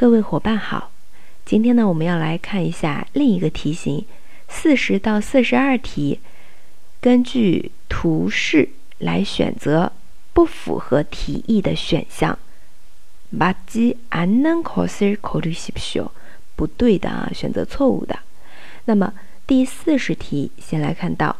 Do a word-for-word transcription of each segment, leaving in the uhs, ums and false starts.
各位伙伴好，今天呢我们要来看一下另一个题型四十到四十二题，根据图示来选择不符合题意的选项。맞지않는것을고르십시오，不对的啊，选择错误的。那么第四十题先来看到，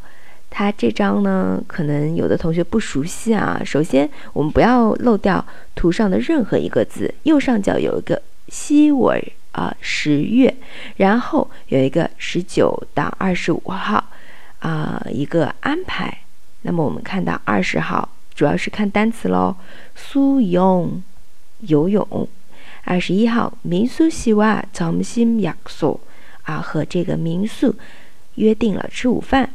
它这张呢可能有的同学不熟悉啊。首先我们不要漏掉图上的任何一个字，右上角有一个西尾啊十月，然后有一个十九到二十五号啊、呃、一个安排。那么我们看到二十号主要是看单词咯，苏泳游泳，二十一号民宿西哇점심약속啊和这个民宿约定了吃午饭。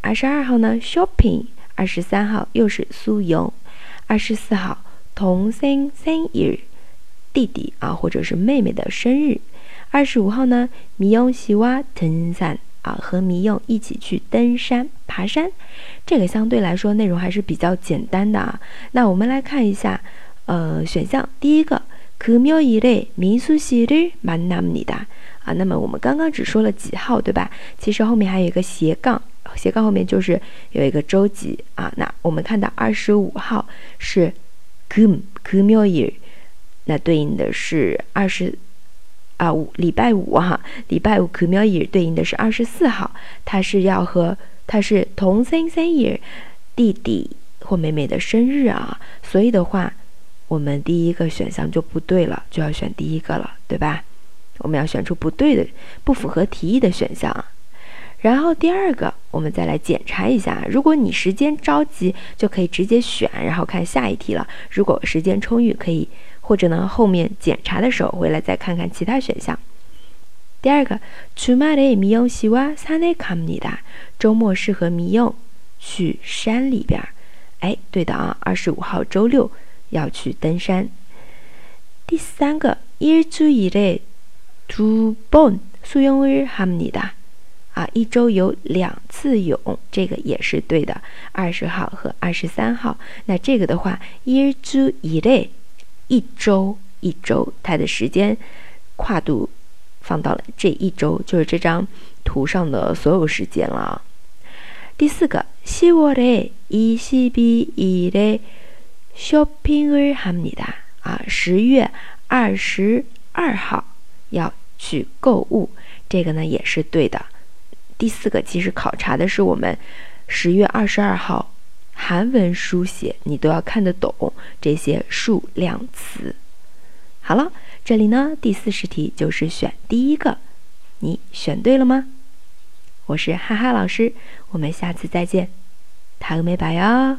二十二号呢 shopping， 二十三号又是苏勇，二十四号同生生日，弟弟啊或者是妹妹的生日。二十五号呢米用西哇登山啊，和米用一起去登山爬山。这个相对来说内容还是比较简单的啊。那我们来看一下呃选项，第一个금요일에 민수 씨를 만납니다啊，那么我们刚刚只说了几号对吧，其实后面还有一个斜杠，斜杠后面就是有一个周几啊。那我们看到二十五号是 금, 금요일， 那对应的是20啊五礼拜五哈、啊，礼拜五금요일对应的是二十四号，它是要和它是同생생일，弟弟或妹妹的生日啊，所以的话我们第一个选项就不对了，就要选第一个了对吧，我们要选出不对的不符合题意的选项啊。然后第二个我们再来检查一下，如果你时间着急就可以直接选然后看下一题了，如果时间充裕可以或者呢后面检查的时候回来再看看其他选项。第二个주말에 미영 씨와 산에 갑니다，周末是和미영去山里边，哎对的啊，二十五号周六要去登山。第三个일주일에 두 번 수영을 합니다啊，一周有两次泳，这个也是对的，二十号和二十三号。那这个的话일주일에一周一周，它的时间跨度放到了这一周，就是这张图上的所有时间了啊。第四个시월에 이십이일에 쇼핑을합니다啊，十月二十二号要去购物，这个呢也是对的。第四个其实考察的是我们十月二十二号韩文书写，你都要看得懂这些数量词。好了，这里呢第四十题就是选第一个，你选对了吗？我是哈哈老师，我们下次再见，다음에 봐요。